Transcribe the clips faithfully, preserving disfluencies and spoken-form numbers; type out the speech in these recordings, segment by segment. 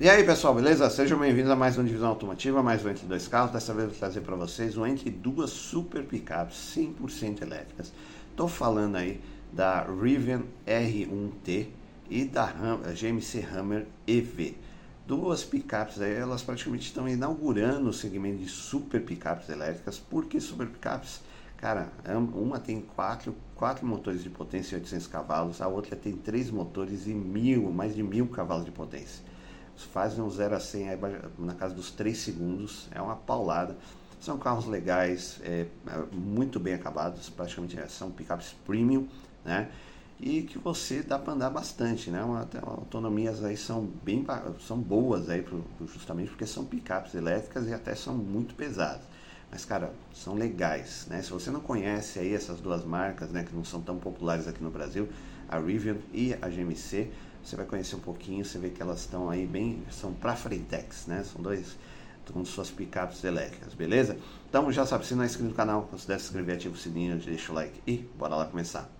E aí pessoal, beleza? Sejam bem-vindos a mais uma Divisão Automotiva, mais um Entre dois Carros. Dessa vez eu vou trazer para vocês um Entre duas Super Picapes cem por cento elétricas. Estou falando aí da Rivian R um T e da G M C Hummer E V. Duas picapes aí, elas praticamente estão inaugurando o segmento de super picapes elétricas. Por que super picapes? Cara, uma tem quatro, quatro motores de potência e oitocentos cavalos, a outra tem três motores e mil, mais de mil cavalos de potência. Fazem um zero a cem aí na casa dos três segundos, é uma paulada. São carros legais, é, muito bem acabados, praticamente são picapes premium, né? E que você dá para andar bastante, né? Uma, até, autonomias aí são, bem, são boas aí, pro, justamente porque são picapes elétricas e até são muito pesadas. Mas, cara, são legais, né? Se você não conhece aí essas duas marcas, né, que não são tão populares aqui no Brasil, a Rivian e a G M C, você vai conhecer um pouquinho, você vê que elas estão aí bem, são pra Frentex, né? São dois, com suas picapes elétricas, beleza? Então, já sabe, se não é inscrito no canal, considere se inscrever, ativa o sininho, deixa o like e bora lá começar.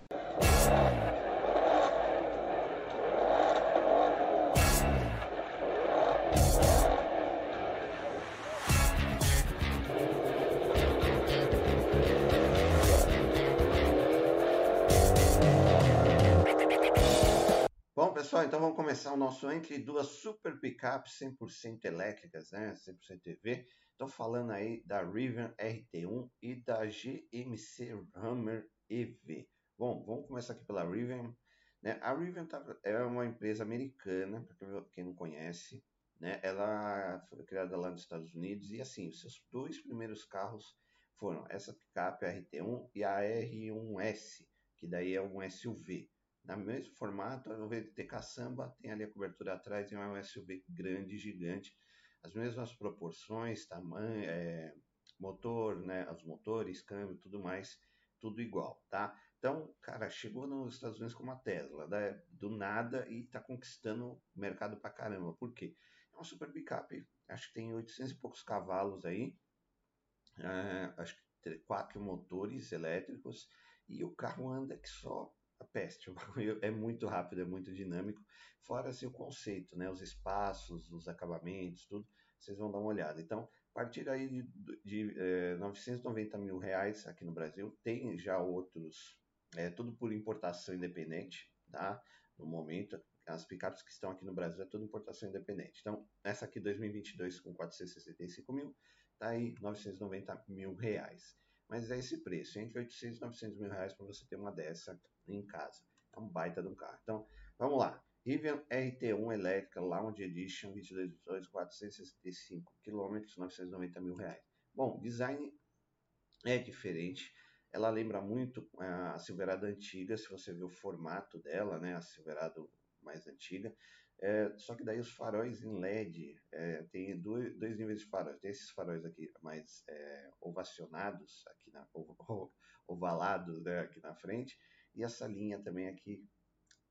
Bom, pessoal, então vamos começar o nosso Entre duas Super Picapes cem por cento elétricas, né? cem por cento E V. Estou falando aí da Rivian R T um e da G M C Hummer E V. Bom, vamos começar aqui pela Rivian, né? A Rivian tá, é uma empresa americana, para quem não conhece, né? Ela foi criada lá nos Estados Unidos e, assim, os seus dois primeiros carros foram essa picape, a R T um, e a R um S, que daí é um S U V. No mesmo formato, ao invés de ter caçamba, tem ali a cobertura atrás e é um S U V grande, gigante. As mesmas proporções, tamanho, é, motor, né? Os motores, câmbio, tudo mais, tudo igual, tá? Então, cara, chegou nos Estados Unidos com uma Tesla, né? Do nada, e tá conquistando o mercado pra caramba. Por quê? É uma super picape, acho que tem oitocentos e poucos cavalos aí, é, acho que quatro motores elétricos, e o carro anda que só a peste, é muito rápido, é muito dinâmico, fora assim, o conceito, né? Os espaços, os acabamentos, tudo, vocês vão dar uma olhada. Então, a partir aí de, de eh, novecentos e noventa mil reais aqui no Brasil, tem já outros, é, tudo por importação independente, tá? No momento, as picapes que estão aqui no Brasil é tudo importação independente. Então, essa aqui dois mil e vinte e dois com quatrocentos e sessenta e cinco mil, tá aí novecentos e noventa mil reais. Mas é esse preço, entre oitocentos e novecentos mil reais para você ter uma dessa em casa. É um baita de um carro. Então, vamos lá. Rivian R T um elétrica Lounge Edition vinte e dois, quatrocentos e sessenta e cinco quilômetros, novecentos e noventa mil reais. Bom, design é diferente. Ela lembra muito a Silverado antiga, se você ver o formato dela, né? A Silverado mais antiga. É, só que daí os faróis em L E D, é, tem dois, dois níveis de faróis, tem esses faróis aqui mais é, ovacionados, aqui na, ov, ovalados, né, aqui na frente, e essa linha também aqui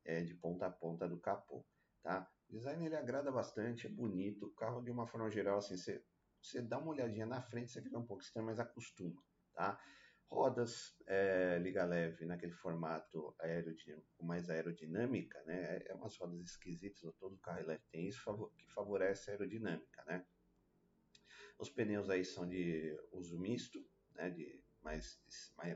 é, de ponta a ponta do capô, tá? O design ele agrada bastante, é bonito, o carro de uma forma geral, assim, você dá uma olhadinha na frente, você fica um pouco estranho, mas acostuma, tá? Rodas, é, liga leve, naquele formato aerodinâmico, mais aerodinâmica, né? É umas rodas esquisitas, todo carro elétrico tem isso, que favorece a aerodinâmica, né? Os pneus aí são de uso misto, né? De mais,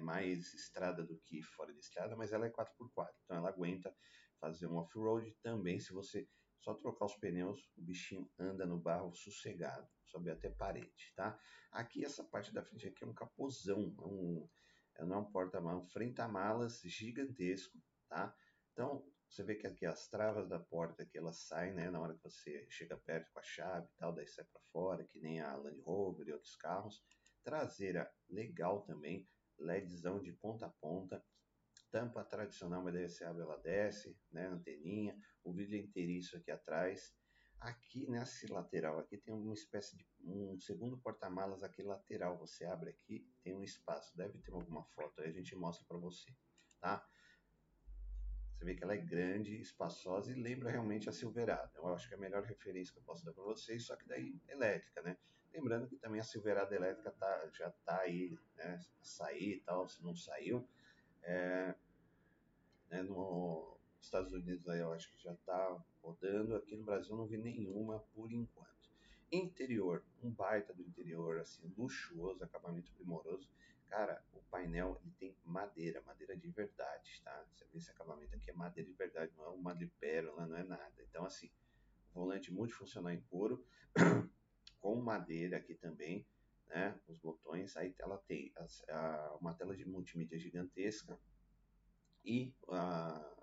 mais estrada do que fora de estrada, mas ela é quatro por quatro, então ela aguenta fazer um off-road também. Se você só trocar os pneus, o bichinho anda no barro sossegado, sobe até parede, tá? Aqui, essa parte da frente aqui é um capozão, um, não é um porta-malas, um frente-malas gigantesco, tá? Então, você vê que aqui as travas da porta, que elas saem, né? Na hora que você chega perto com a chave e tal, daí sai pra fora, que nem a Land Rover e outros carros. Traseira legal também, LEDzão de ponta a ponta. Tampa tradicional, mas daí você abre, ela desce, né? Anteninha, o vidro inteiriço aqui atrás. Aqui nessa lateral, aqui tem uma espécie de um segundo porta-malas aqui lateral. Você abre aqui, tem um espaço. Deve ter alguma foto aí, a gente mostra para você, tá? Você vê que ela é grande, espaçosa e lembra realmente a Silverado. Eu acho que é a melhor referência que eu posso dar para vocês, só que daí elétrica, né? Lembrando que também a Silverado elétrica tá, já tá aí, né? Sair e tal, se não saiu. É, né, no, nos Estados Unidos aí eu acho que já está rodando aqui no Brasil, não vi nenhuma por enquanto. Interior, um baita do interior, assim, luxuoso, acabamento primoroso. Cara, o painel, ele tem madeira, madeira de verdade, tá? Você vê esse acabamento aqui, é madeira de verdade, não é uma de pérola, não é nada. Então, assim, volante multifuncional em couro, com madeira aqui também, né? Os botões, aí ela tem a, a, uma tela de multimídia gigantesca e a...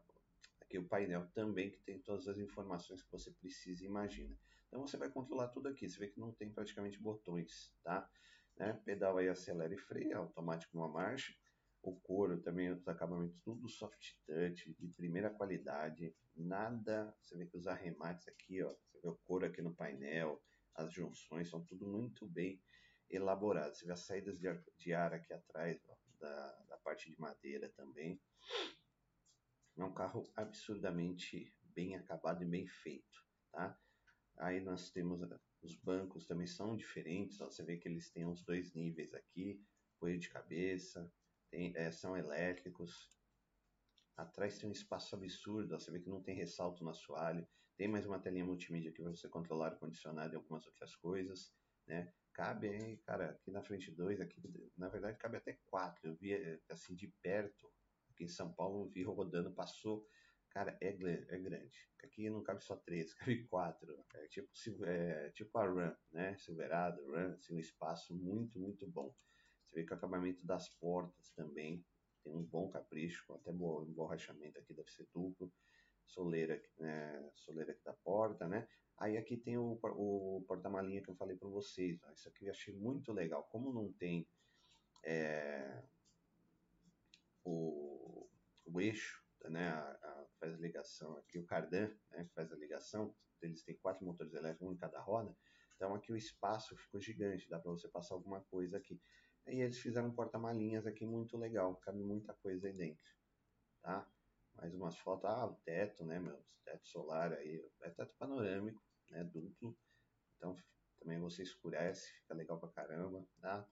Aqui o painel também, que tem todas as informações que você precisa e imagina. Então você vai controlar tudo aqui. Você vê que não tem praticamente botões, tá? Né? Pedal aí, acelera e freia, automático numa marcha. O couro também, os acabamentos, tudo soft touch, de primeira qualidade. Nada, você vê que os arremates aqui, ó. Você vê o couro aqui no painel, as junções, são tudo muito bem elaborado. Você vê as saídas de ar, de ar aqui atrás, ó, da, da parte de madeira também. É um carro absurdamente bem acabado e bem feito, tá? Aí nós temos os bancos também são diferentes, ó, você vê que eles têm os dois níveis aqui, apoio de cabeça, tem, é, são elétricos. Atrás tem um espaço absurdo, ó, você vê que não tem ressalto no assoalho. Tem mais uma telinha multimídia aqui para você controlar o condicionado e algumas outras coisas, né? Cabe aí, cara, aqui na frente dois, aqui na verdade cabe até quatro. Eu vi assim de perto. Em São Paulo, eu vi rodando, passou, cara, é, é grande. Aqui não cabe só três, cabe quatro. É tipo, é, tipo a RAM, né? Silverado, RAM, assim, um espaço muito, muito bom. Você vê que o acabamento das portas também tem um bom capricho, até bom emborrachamento aqui, deve ser duplo. Soleira, é, soleira aqui da porta, né? Aí aqui tem o, o porta-malinha que eu falei para vocês. Ó. Isso aqui eu achei muito legal. Como não tem... É, O, o eixo, né, a, a, faz a ligação aqui, o cardan, né, faz a ligação, eles têm quatro motores elétricos, um em cada roda, então aqui o espaço ficou gigante, dá para você passar alguma coisa aqui. Aí eles fizeram um porta-malinhas aqui muito legal, cabe muita coisa aí dentro, tá? Mais umas fotos, ah, o teto, né, meu, teto solar aí, é teto panorâmico, né, duplo, então também você escurece, fica legal pra caramba, tá?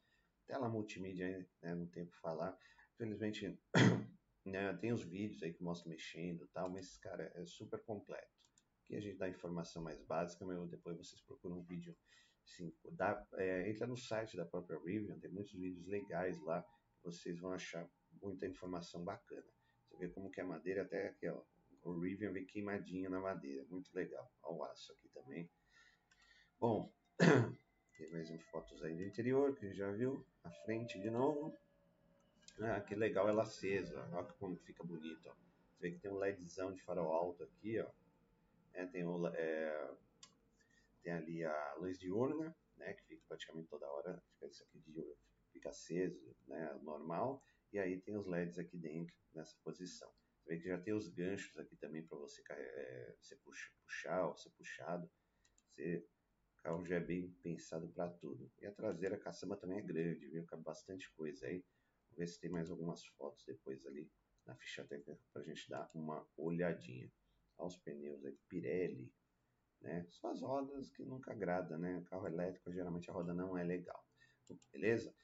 Tela multimídia, né, não tem o que falar. Infelizmente, né, tem os vídeos aí que mostram mexendo e tal, mas, cara, é super completo. Aqui a gente dá informação mais básica, mas depois vocês procuram um vídeo. Assim, dá, é, entra no site da própria Rivian, tem muitos vídeos legais lá, vocês vão achar muita informação bacana. Você vê como que é a madeira, até aqui, ó, o Rivian vem queimadinho na madeira, muito legal. Ó, o aço aqui também. Bom, tem mais umas fotos aí do interior, que a gente já viu, a frente de novo. Ah, que legal ela acesa, olha como fica bonito, ó. Você vê que tem um LEDzão de farol alto aqui, ó. É, tem, o, é, tem ali a luz diurna, né, que fica praticamente toda hora, fica isso aqui de, fica aceso, né, normal. E aí tem os LEDs aqui dentro, nessa posição. Você vê que já tem os ganchos aqui também para você, é, você puxar, puxar ou ser puxado. Você, o carro já é bem pensado para tudo. E a traseira, a caçamba também é grande, viu, cabe bastante coisa aí. Vou ver se tem mais algumas fotos depois ali na ficha técnica pra gente dar uma olhadinha. Olha os pneus aí, Pirelli, né? Só as rodas que nunca agrada, né? Carro elétrico, geralmente a roda não é legal. Beleza?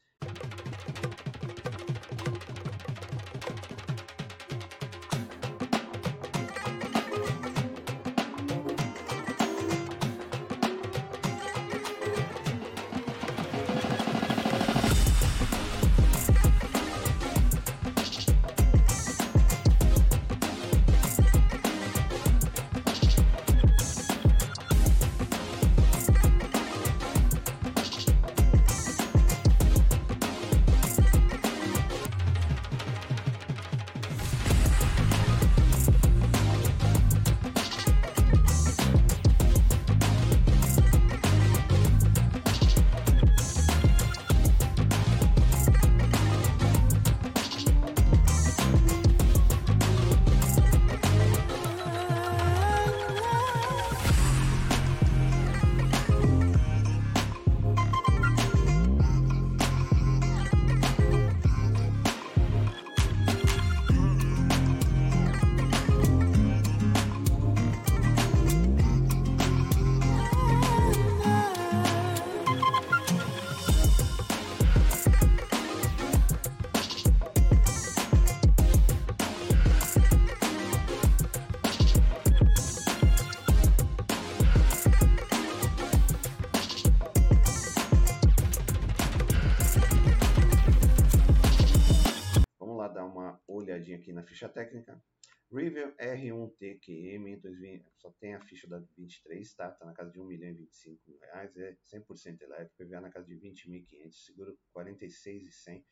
na ficha técnica. Rivian R um T Q M, dois mil e vinte, só tem a ficha da vinte e três, tá? Tá na casa de um milhão e vinte e cinco mil reais, é cem por cento elétrico, P V A na casa de vinte mil e quinhentos, seguro quarenta e seis mil e cem,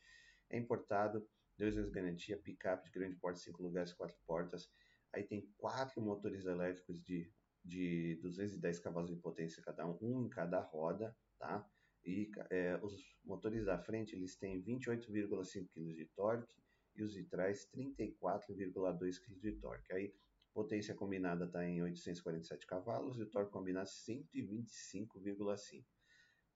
é importado, dois anos de garantia, picape de grande porte, cinco lugares, quatro portas, aí tem quatro motores elétricos de, de duzentos e dez cavalos de potência cada um, um em cada roda, tá? E é, os motores da frente, eles têm vinte e oito vírgula cinco quilos de torque, e os de trás trinta e quatro vírgula dois quilos de torque. Aí potência combinada está em oitocentos e quarenta e sete cavalos e o torque combinado cento e vinte e cinco vírgula cinco.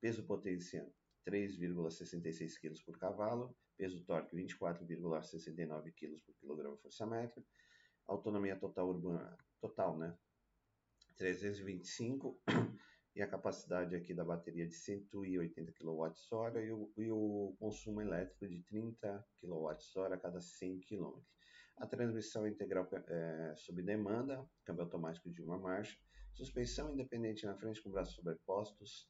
Peso potência três vírgula sessenta e seis quilos por cavalo, peso torque vinte e quatro vírgula sessenta e nove quilos por quilograma força métrica. Autonomia total urbana total, né? trezentos e vinte e cinco e a capacidade aqui da bateria de cento e oitenta quilowatts hora e o, e o consumo elétrico de trinta quilowatts hora a cada cem quilômetros. A transmissão integral é, sob demanda, câmbio automático de uma marcha, suspensão independente na frente com braços sobrepostos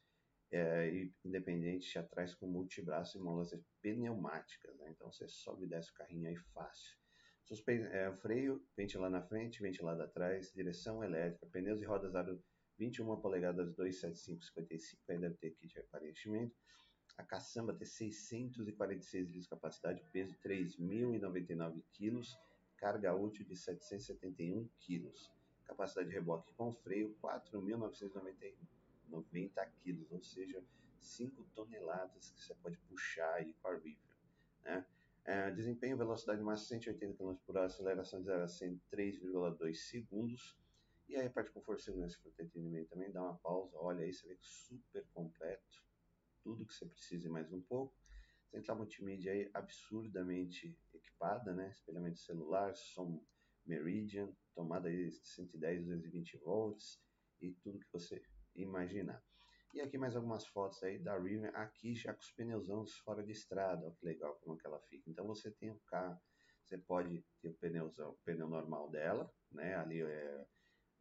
é, e independente atrás com multibraço e molas pneumáticas, né? Então você sobe e desce o carrinho aí fácil. Suspen é, freio, ventilar na frente, ventilar atrás, direção elétrica, pneus e rodas aro vinte e uma polegadas duzentos e setenta e cinco cinquenta e cinco, aí deve ter kit de aparelhamento. A caçamba tem seiscentos e quarenta e seis litros de capacidade, peso três mil e noventa e nove quilos, carga útil de setecentos e setenta e um quilos. Capacidade de reboque com freio quatro mil novecentos e noventa quilos, ou seja, cinco toneladas que você pode puxar aí com a Rivian, né? É, desempenho, velocidade máxima cento e oitenta quilômetros por hora, aceleração de zero a cem três vírgula dois segundos. E aí a parte de conforto, segurança e entretenimento também, dá uma pausa, olha aí, você vê que super completo, tudo que você precisa e mais um pouco. Central multimídia aí absurdamente equipada, né? Espelhamento celular, som Meridian, tomada aí de cento e dez, duzentos e vinte volts e tudo que você imaginar. E aqui mais algumas fotos aí da Rivian, aqui já com os pneuzãos fora de estrada, olha que legal como é que ela fica. Então você tem um carro, você pode ter o pneuzão, o pneu normal dela, né? Ali é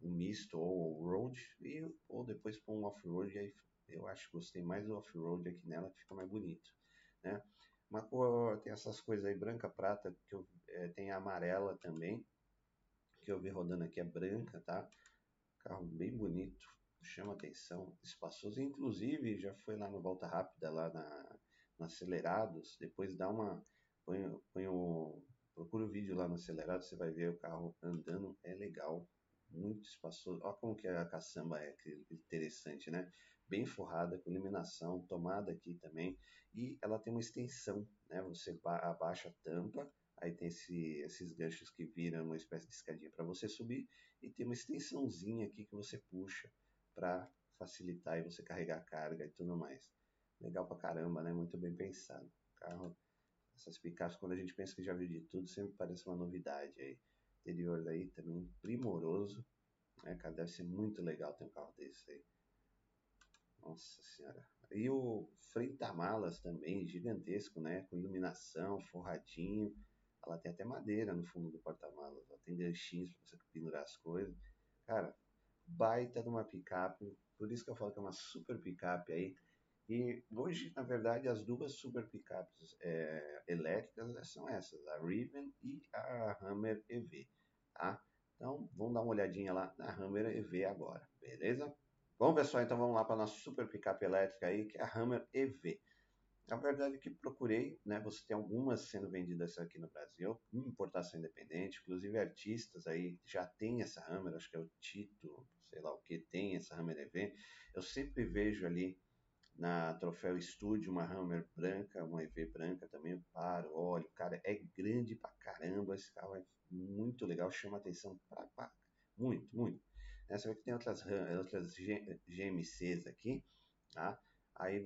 um misto ou road, e, ou depois pôr um off-road, aí eu acho que gostei mais do off-road aqui nela, que fica mais bonito, né? Uma cor, tem essas coisas aí, branca, prata, que eu, é, tem a amarela também, que eu vi rodando aqui, é branca, tá? Carro bem bonito, chama atenção, espaçoso, inclusive já foi lá no Volta Rápida, lá na, na Acelerados, depois dá uma, põe, põe o, procura o vídeo lá no Acelerados, você vai ver o carro andando, é legal. Muito espaçoso, olha como que a caçamba é interessante, né? Bem forrada, com iluminação, tomada aqui também. E ela tem uma extensão, né? Você abaixa a tampa, aí tem esse, esses ganchos que viram uma espécie de escadinha para você subir. E tem uma extensãozinha aqui que você puxa para facilitar e você carregar a carga e tudo mais. Legal pra caramba, né? Muito bem pensado. O carro, essas picapes, quando a gente pensa que já viu de tudo, sempre parece uma novidade aí. Interior daí também primoroso, né, cara? Deve ser muito legal ter um carro desse aí. Nossa senhora. E o frentamalas também, gigantesco, né? Com iluminação, forradinho. Ela tem até madeira no fundo do porta-malas. Ela tem ganchinhos para você pendurar as coisas. Cara, baita de uma picape. Por isso que eu falo que é uma super picape aí. E hoje, na verdade, as duas super picapes é, elétricas, né, são essas, a Rivian e a Hummer E V, tá? Então, vamos dar uma olhadinha lá na Hummer E V agora, beleza? Bom, pessoal, então vamos lá para a nossa super picape elétrica aí, que é a Hummer E V. Na verdade, que procurei, né, você tem algumas sendo vendidas aqui no Brasil, importação independente, inclusive artistas aí já tem essa Hummer, acho que é o Tito, sei lá o que, tem essa Hummer E V. Eu sempre vejo ali na Troféu Studio, uma Hummer branca, uma E V branca também, eu paro, olho, cara, é grande pra caramba, esse carro é muito legal, chama atenção pra, pra muito, muito. É, você vê que tem outras, outras G M Cs aqui, tá? Aí,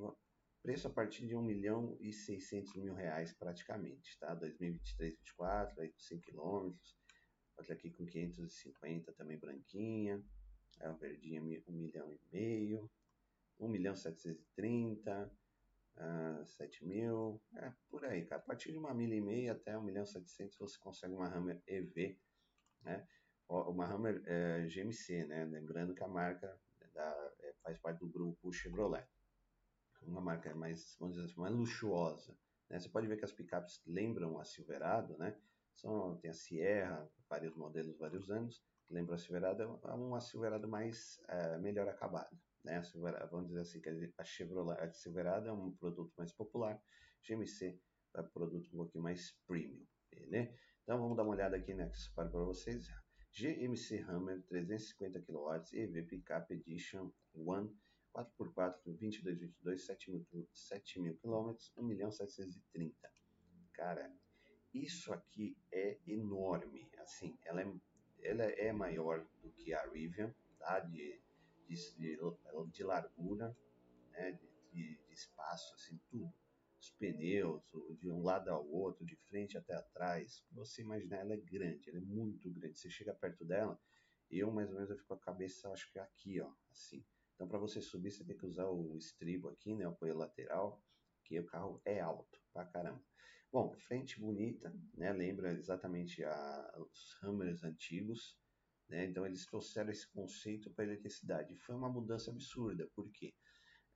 preço a partir de um milhão e seiscentos mil reais praticamente, tá? dois mil e vinte e três, vinte e quatro, aí com cem quilômetros, outra aqui com quinhentos e cinquenta também branquinha, é o verdinho um milhão e meio. um milhão setecentos e trinta, uh, sete mil, é por aí, cara. A partir de uma milha e meia até um milhão e setecentos você consegue uma Hummer E V, né? Uma Hummer é, G M C, né? Lembrando que a marca da, é, faz parte do grupo Chevrolet. Uma marca mais, vamos dizer assim, mais luxuosa, né? Você pode ver que as picapes lembram a Silverado, né? São, tem a Sierra, vários modelos, vários anos. Lembra a Silverado, é uma Silverado mais é, melhor acabada, né? A Silverado, vamos dizer assim, que a Chevrolet, a Silverado é um produto mais popular, G M C é um produto um pouquinho mais premium, beleza? Então vamos dar uma olhada aqui, né, que eu separo para vocês. G M C Hummer trezentos e cinquenta quilowatts E V Pickup Edition um quatro por quatro vinte e dois vinte e dois sete mil quilômetros, um milhão setecentos e trinta. Cara, isso aqui é enorme, assim, ela é, ela é maior do que a Rivian, tá? de, de, de, de largura, né? de, de, de espaço, assim, tudo, os pneus, de um lado ao outro, de frente até atrás, você imaginar, ela é grande, ela é muito grande. Você chega perto dela, eu mais ou menos eu fico com a cabeça, acho que aqui, ó, assim. Então, para você subir, você tem que usar o estribo aqui, né, o apoio lateral, que o carro é alto pra caramba. Bom, frente bonita, né, lembra exatamente a, os Hummers antigos, né, então eles trouxeram esse conceito para a eletricidade. Foi uma mudança absurda, porque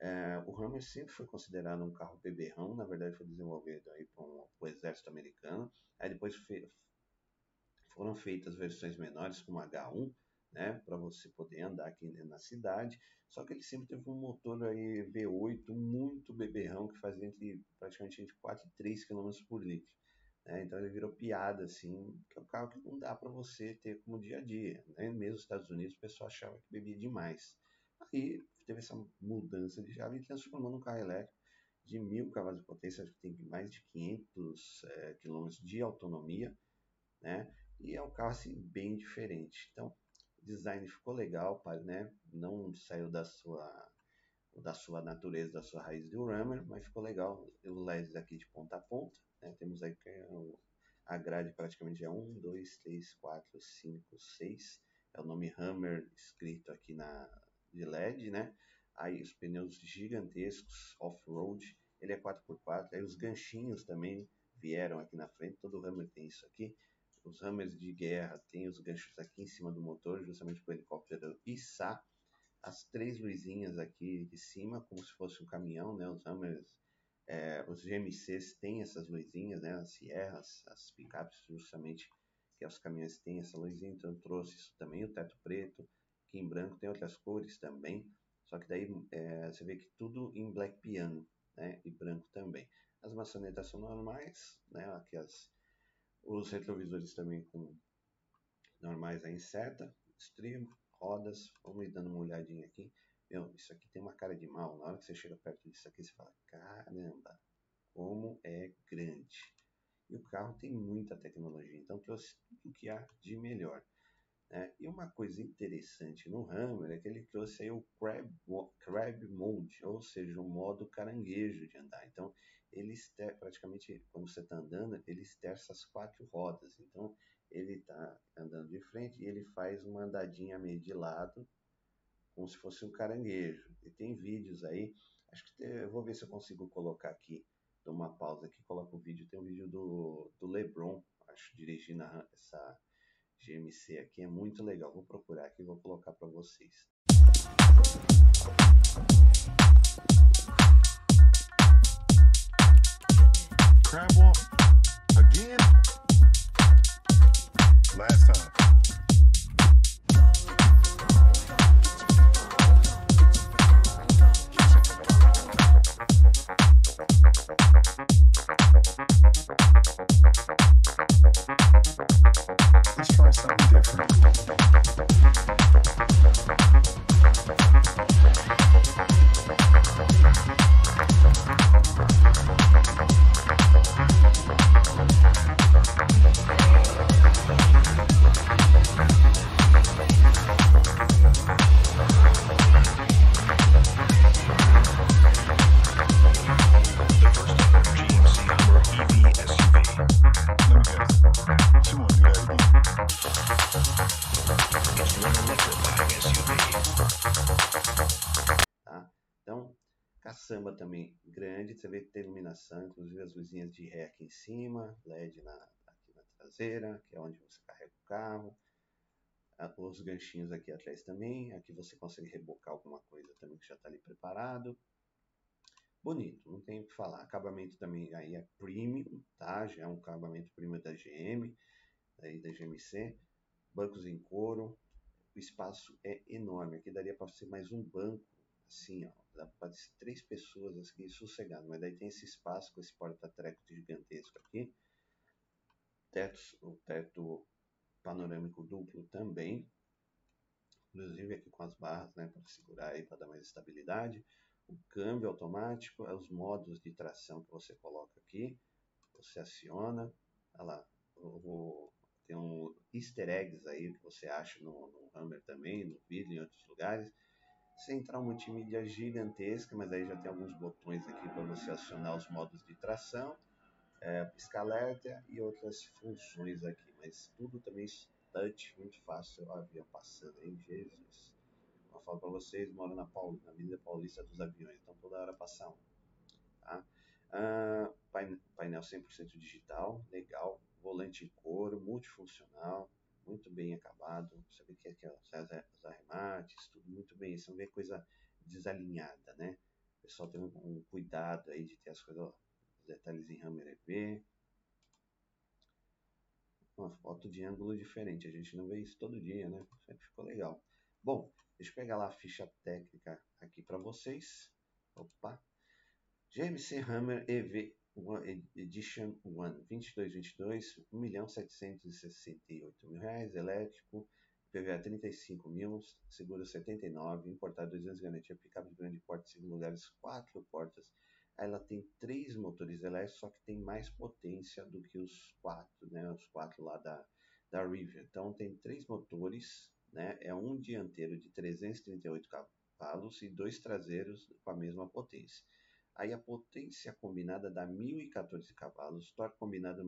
é, o Hummer sempre foi considerado um carro beberrão, na verdade foi desenvolvido aí para um, o exército americano, aí depois fe, foram feitas versões menores como H um, né, para você poder andar aqui na cidade, só que ele sempre teve um motor aí V oito muito beberrão que fazia entre, praticamente entre quatro e três quilômetros por litro, né, então ele virou piada assim, que é um carro que não dá para você ter como dia a dia, né, mesmo nos Estados Unidos o pessoal achava que bebia demais, aí teve essa mudança de chave e transformou num carro elétrico de mil cavalos de potência, acho que tem mais de quinhentos quilômetros de autonomia, né, e é um carro assim bem diferente. Então design ficou legal, né? Não saiu da sua, da sua natureza, da sua raiz do Hummer, mas ficou legal. Os L E Ds aqui de ponta a ponta, né? Temos aí a grade praticamente é um, dois, três, quatro, cinco, seis. É o nome Hummer escrito aqui na, de L E D, né? Aí os pneus gigantescos, off-road, ele é quatro por quatro. Aí os ganchinhos também vieram aqui na frente, todo Hummer tem isso aqui. Os Hummers de guerra tem os ganchos aqui em cima do motor, justamente para o helicóptero içar. As três luzinhas aqui de cima, como se fosse um caminhão, né? Os Hummers, é, os G M Cs têm essas luzinhas, né? As Sierras, as picapes, justamente, que os caminhões têm essa luzinha, então eu trouxe isso também. O teto preto, aqui em branco, tem outras cores também, só que daí é, você vê que tudo em black piano, né? E branco também. As maçanetas são normais, né? Aqui as... Os retrovisores também com normais aí em seta, estribo, rodas. Vamos dando uma olhadinha aqui. Meu, isso aqui tem uma cara de mal. Na hora que você chega perto disso aqui, você fala, caramba, como é grande. E o carro tem muita tecnologia, então trouxe tudo o que há de melhor, né? E uma coisa interessante no Hummer é que ele trouxe aí o crab, crab mode, ou seja, o modo caranguejo de andar. Então, ele ester, praticamente, quando você está andando, ele esterça as quatro rodas. Então, ele está andando de frente e ele faz uma andadinha meio de lado, como se fosse um caranguejo. E tem vídeos aí, acho que tem, eu vou ver se eu consigo colocar aqui, dou uma pausa aqui, coloco o vídeo. Tem um vídeo do, do LeBron, acho, dirigindo essa G M C aqui, é muito legal. Vou procurar aqui e vou colocar para vocês. Crab walk again. Last time. Let's try something different. Caçamba também grande, você vê que tem iluminação, inclusive as luzinhas de ré aqui em cima, L E D na, aqui na traseira, que é onde você carrega o carro. Os ganchinhos aqui atrás também, aqui você consegue rebocar alguma coisa também que já está ali preparado. Bonito, não tem o que falar. Acabamento também aí é premium, tá? Já é um acabamento premium da G M. aí da G M C, bancos em couro, o espaço é enorme, aqui daria para ser mais um banco, assim, ó, dá para três pessoas aqui sossegado, mas daí tem esse espaço com esse porta-treco gigantesco aqui, tetos, o teto panorâmico duplo também, inclusive aqui com as barras, né, para segurar aí, para dar mais estabilidade, o câmbio automático, os modos de tração que você coloca aqui, você aciona, olha lá, o, tem um easter eggs aí que você acha no, no Hummer também, no vídeo, em outros lugares, central multimídia gigantesca, mas aí já tem alguns botões aqui para você acionar os modos de tração, é, pisca alerta e outras funções aqui, mas tudo também touch, muito fácil, o avião passando aí, Jesus. Eu falo para vocês, moro na, Paul, na Avenida Paulista dos aviões, então toda hora passa um. Tá? Ah, painel, painel cem por cento digital, legal, volante em couro, multifuncional, muito bem acabado, você vê que aqui ó, os arremates, tudo muito bem, você não vê coisa desalinhada, né? O pessoal tem um, um cuidado aí de ter as coisas, ó, os detalhes em Hummer E V, uma foto de ângulo diferente, a gente não vê isso todo dia, né? Sempre ficou legal. Bom, deixa eu pegar lá a ficha técnica aqui para vocês. Opa! G M C Hummer E V Edition um, vinte e dois vinte e dois, um milhão setecentos e sessenta e oito mil reais, elétrico, I P V A trinta e cinco mil, seguro setenta e nove, importado dois anos de garantia, picape de grande porte, segundo lugares, quatro portas. Ela tem três motores elétricos, só que tem mais potência do que os quatro, né? Os quatro lá da, da Rivian. Então tem três motores, né? É um dianteiro de trezentos e trinta e oito cavalos e dois traseiros com a mesma potência. Aí a potência combinada dá mil e quatorze cavalos, torque combinado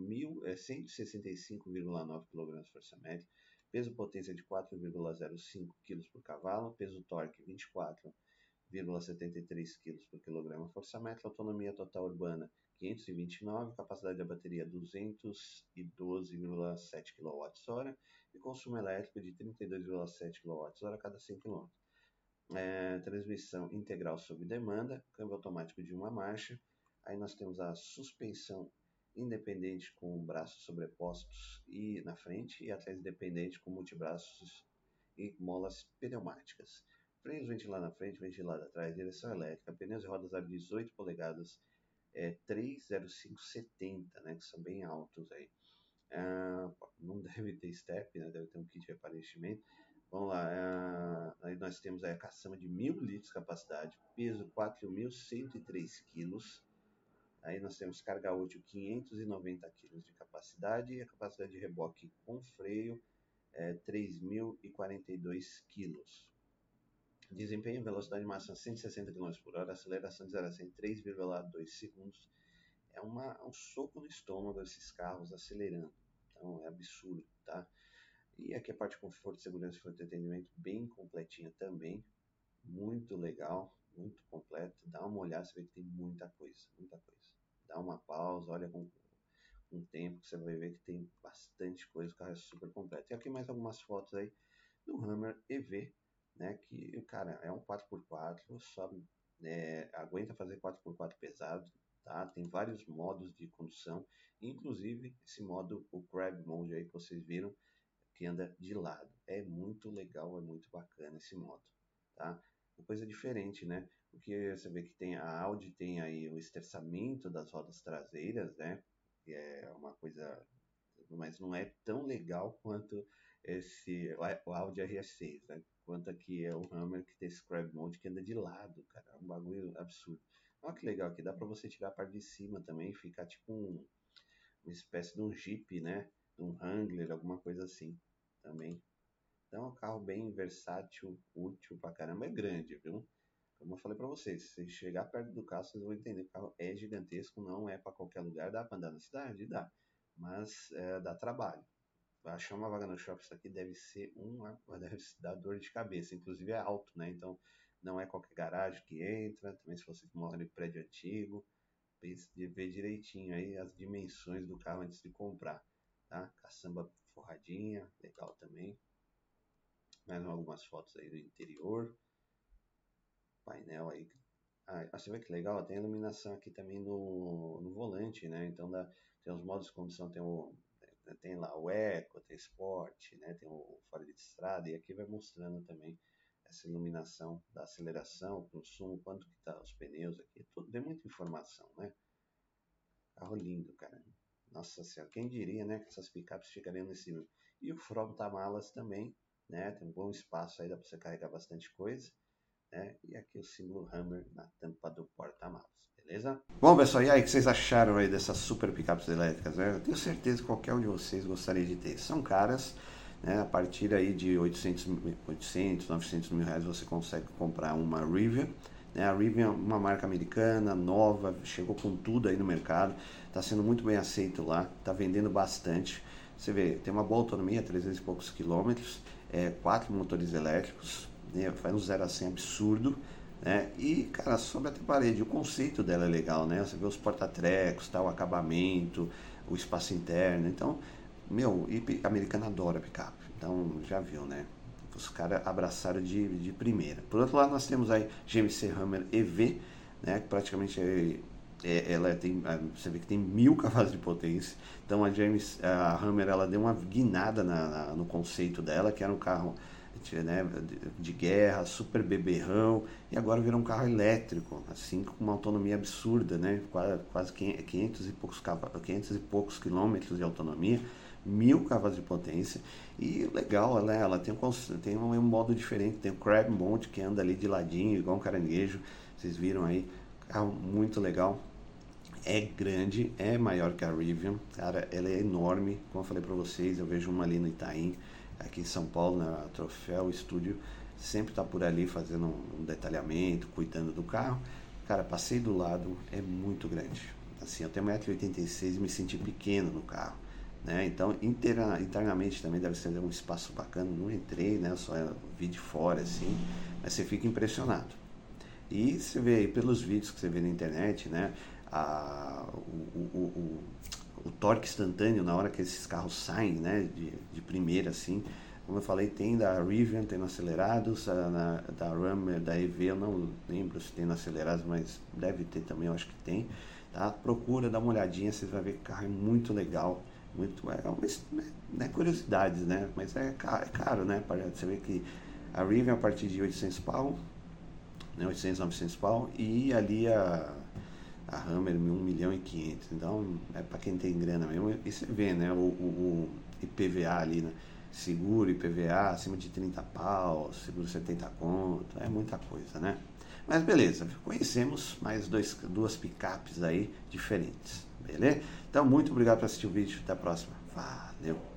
é cento e sessenta e cinco vírgula nove quilograma-força-média, peso potência de quatro vírgula zero cinco quilos por cavalo, peso torque vinte e quatro vírgula setenta e três quilos por quilograma-força-média, autonomia total urbana quinhentos e vinte e nove, capacidade da bateria duzentos e doze vírgula sete quilowatts-hora e consumo elétrico de trinta e dois vírgula sete quilowatts-hora a cada cem quilômetros. É, transmissão integral sob demanda, câmbio automático de uma marcha, aí nós temos a suspensão independente com braços sobrepostos e na frente e atrás independente com multibraços e molas pneumáticas, freios ventilados na frente, ventilado atrás, direção elétrica, pneus e rodas aro dezoito polegadas, é, três zero cinco setenta, né, que são bem altos aí. Ah, não deve ter step, né, deve ter um kit de repartimento. Vamos lá, aí nós temos aí a caçamba de mil litros de capacidade, peso quatro mil cento e três quilos, aí nós temos carga útil quinhentos e noventa quilos de capacidade e a capacidade de reboque com freio é três mil e quarenta e dois quilos. Desempenho, velocidade máxima cento e sessenta km por hora, aceleração de zero a cem em três vírgula dois segundos, é uma, um soco no estômago esses carros acelerando, então é absurdo, tá? E aqui a parte de conforto, segurança e entretenimento bem completinha também, muito legal, muito completo, dá uma olhada, você vê que tem muita coisa, muita coisa. Dá uma pausa, olha com um tempo que você vai ver que tem bastante coisa, o carro é super completo. E aqui mais algumas fotos aí do Hummer E V, né, que, cara, é um quatro por quatro, só é, aguenta fazer quatro por quatro pesado, tá? Tem vários modos de condução, inclusive esse modo, o Crab Mode aí que vocês viram, que anda de lado, é muito legal, é muito bacana esse modo, tá? Uma coisa diferente, né? Porque você vê que tem a Audi, tem aí o esterçamento das rodas traseiras, né? Que é uma coisa, mas não é tão legal quanto esse o Audi R S seis, né? Quanto aqui é o Hummer que tem esse Crab Mode que anda de lado, cara, é um bagulho absurdo. Olha que legal aqui, dá para você tirar a parte de cima também, ficar tipo um, uma espécie de um Jeep, né? Um Wrangler, alguma coisa assim também. Então é um carro bem versátil, útil pra caramba, é grande, viu? Como eu falei pra vocês, se chegar perto do carro, vocês vão entender que o carro é gigantesco, não é pra qualquer lugar, dá pra andar na cidade? Dá. Mas é, dá trabalho. Achar uma vaga no shopping, isso aqui deve ser uma, deve dar dor de cabeça, inclusive é alto, né? Então não é qualquer garagem que entra, também se você mora em prédio antigo, pense de ver direitinho aí as dimensões do carro antes de comprar. Tá? Caçamba forradinha, legal também. Mais algumas fotos aí do interior. Painel aí. Ah, você vê que legal, tem iluminação aqui também no, no volante, né? Então dá, tem os modos de condução, tem o né? Tem lá o Eco, tem Sport, né? Tem o fora de estrada, e aqui vai mostrando também essa iluminação da aceleração, o consumo, quanto que tá os pneus aqui, tudo, tem muita informação, né? Carro lindo, cara. Nossa senhora, quem diria, né, que essas picapes ficariam nesse nível. E o fronta-malas também, né? Tem um bom espaço aí, dá para você carregar bastante coisa. É, e aqui o símbolo Hummer na tampa do porta-malas, beleza? Bom, pessoal, e aí, o que vocês acharam aí dessas super picapes elétricas, né? Eu tenho certeza que qualquer um de vocês gostaria de ter. São caras, né? A partir aí de oitocentos, novecentos mil reais você consegue comprar uma Rivian, né? A Rivian é uma marca americana, nova, chegou com tudo aí no mercado, está sendo muito bem aceito lá, está vendendo bastante. Você vê, tem uma boa autonomia, trezentos e poucos quilômetros, é, quatro motores elétricos, faz um zero a cem absurdo, né? E, cara, sobe até parede. O conceito dela é legal, né? Você vê os porta-trecos, tá? O acabamento, o espaço interno. Então, meu, a americana adora picape. Então, já viu, né? Os caras abraçaram de, de primeira. Por outro lado, nós temos aí G M C Hummer E V, né? Que praticamente é, é, ela tem, você vê que tem mil cavalos de potência. Então, a, G M C, a Hummer, ela deu uma guinada na, na, no conceito dela, que era um carro... Né, de guerra, super beberrão, e agora virou um carro elétrico, assim, com uma autonomia absurda, né, quase quinhentos e poucos quilômetros de autonomia, mil cavalos de potência, e legal, ela, ela tem, um, tem um modo diferente, tem o Crab Mount, que anda ali de ladinho, igual um caranguejo, vocês viram aí, carro muito legal. É grande, é maior que a Rivian, cara, ela é enorme, como eu falei pra vocês, eu vejo uma ali no Itaim, aqui em São Paulo, na Troféu Studio, sempre tá por ali fazendo um detalhamento, cuidando do carro, cara, passei do lado, é muito grande, assim, eu tenho um metro e oitenta e seis e me senti pequeno no carro, né, então interna, internamente também deve ser um espaço bacana, não entrei, né, só vi de fora, assim, mas você fica impressionado, e você vê aí pelos vídeos que você vê na internet, né, a, o, o, o o torque instantâneo na hora que esses carros saem, né, de, de primeira, assim, como eu falei, tem da Rivian, tem no Acelerados, a, na, da Hummer, da E V, eu não lembro se tem no Acelerados, mas deve ter também, eu acho que tem, tá? Procura, dá uma olhadinha, vocês vão ver que o carro é muito legal, muito, é, não é curiosidade, né, mas é caro, é caro, né, você vê que a Rivian a partir de oitocentos pau, né, oitocentos, novecentos pau, e ali a... a Hummer um milhão e quinhentos, então é para quem tem grana mesmo, e você vê, né, o, o, o I P V A ali, né, seguro I P V A acima de trinta pau, seguro setenta conto, é muita coisa, né, mas beleza, conhecemos mais dois, duas picapes aí diferentes, beleza? Então muito obrigado por assistir o vídeo, até a próxima, valeu!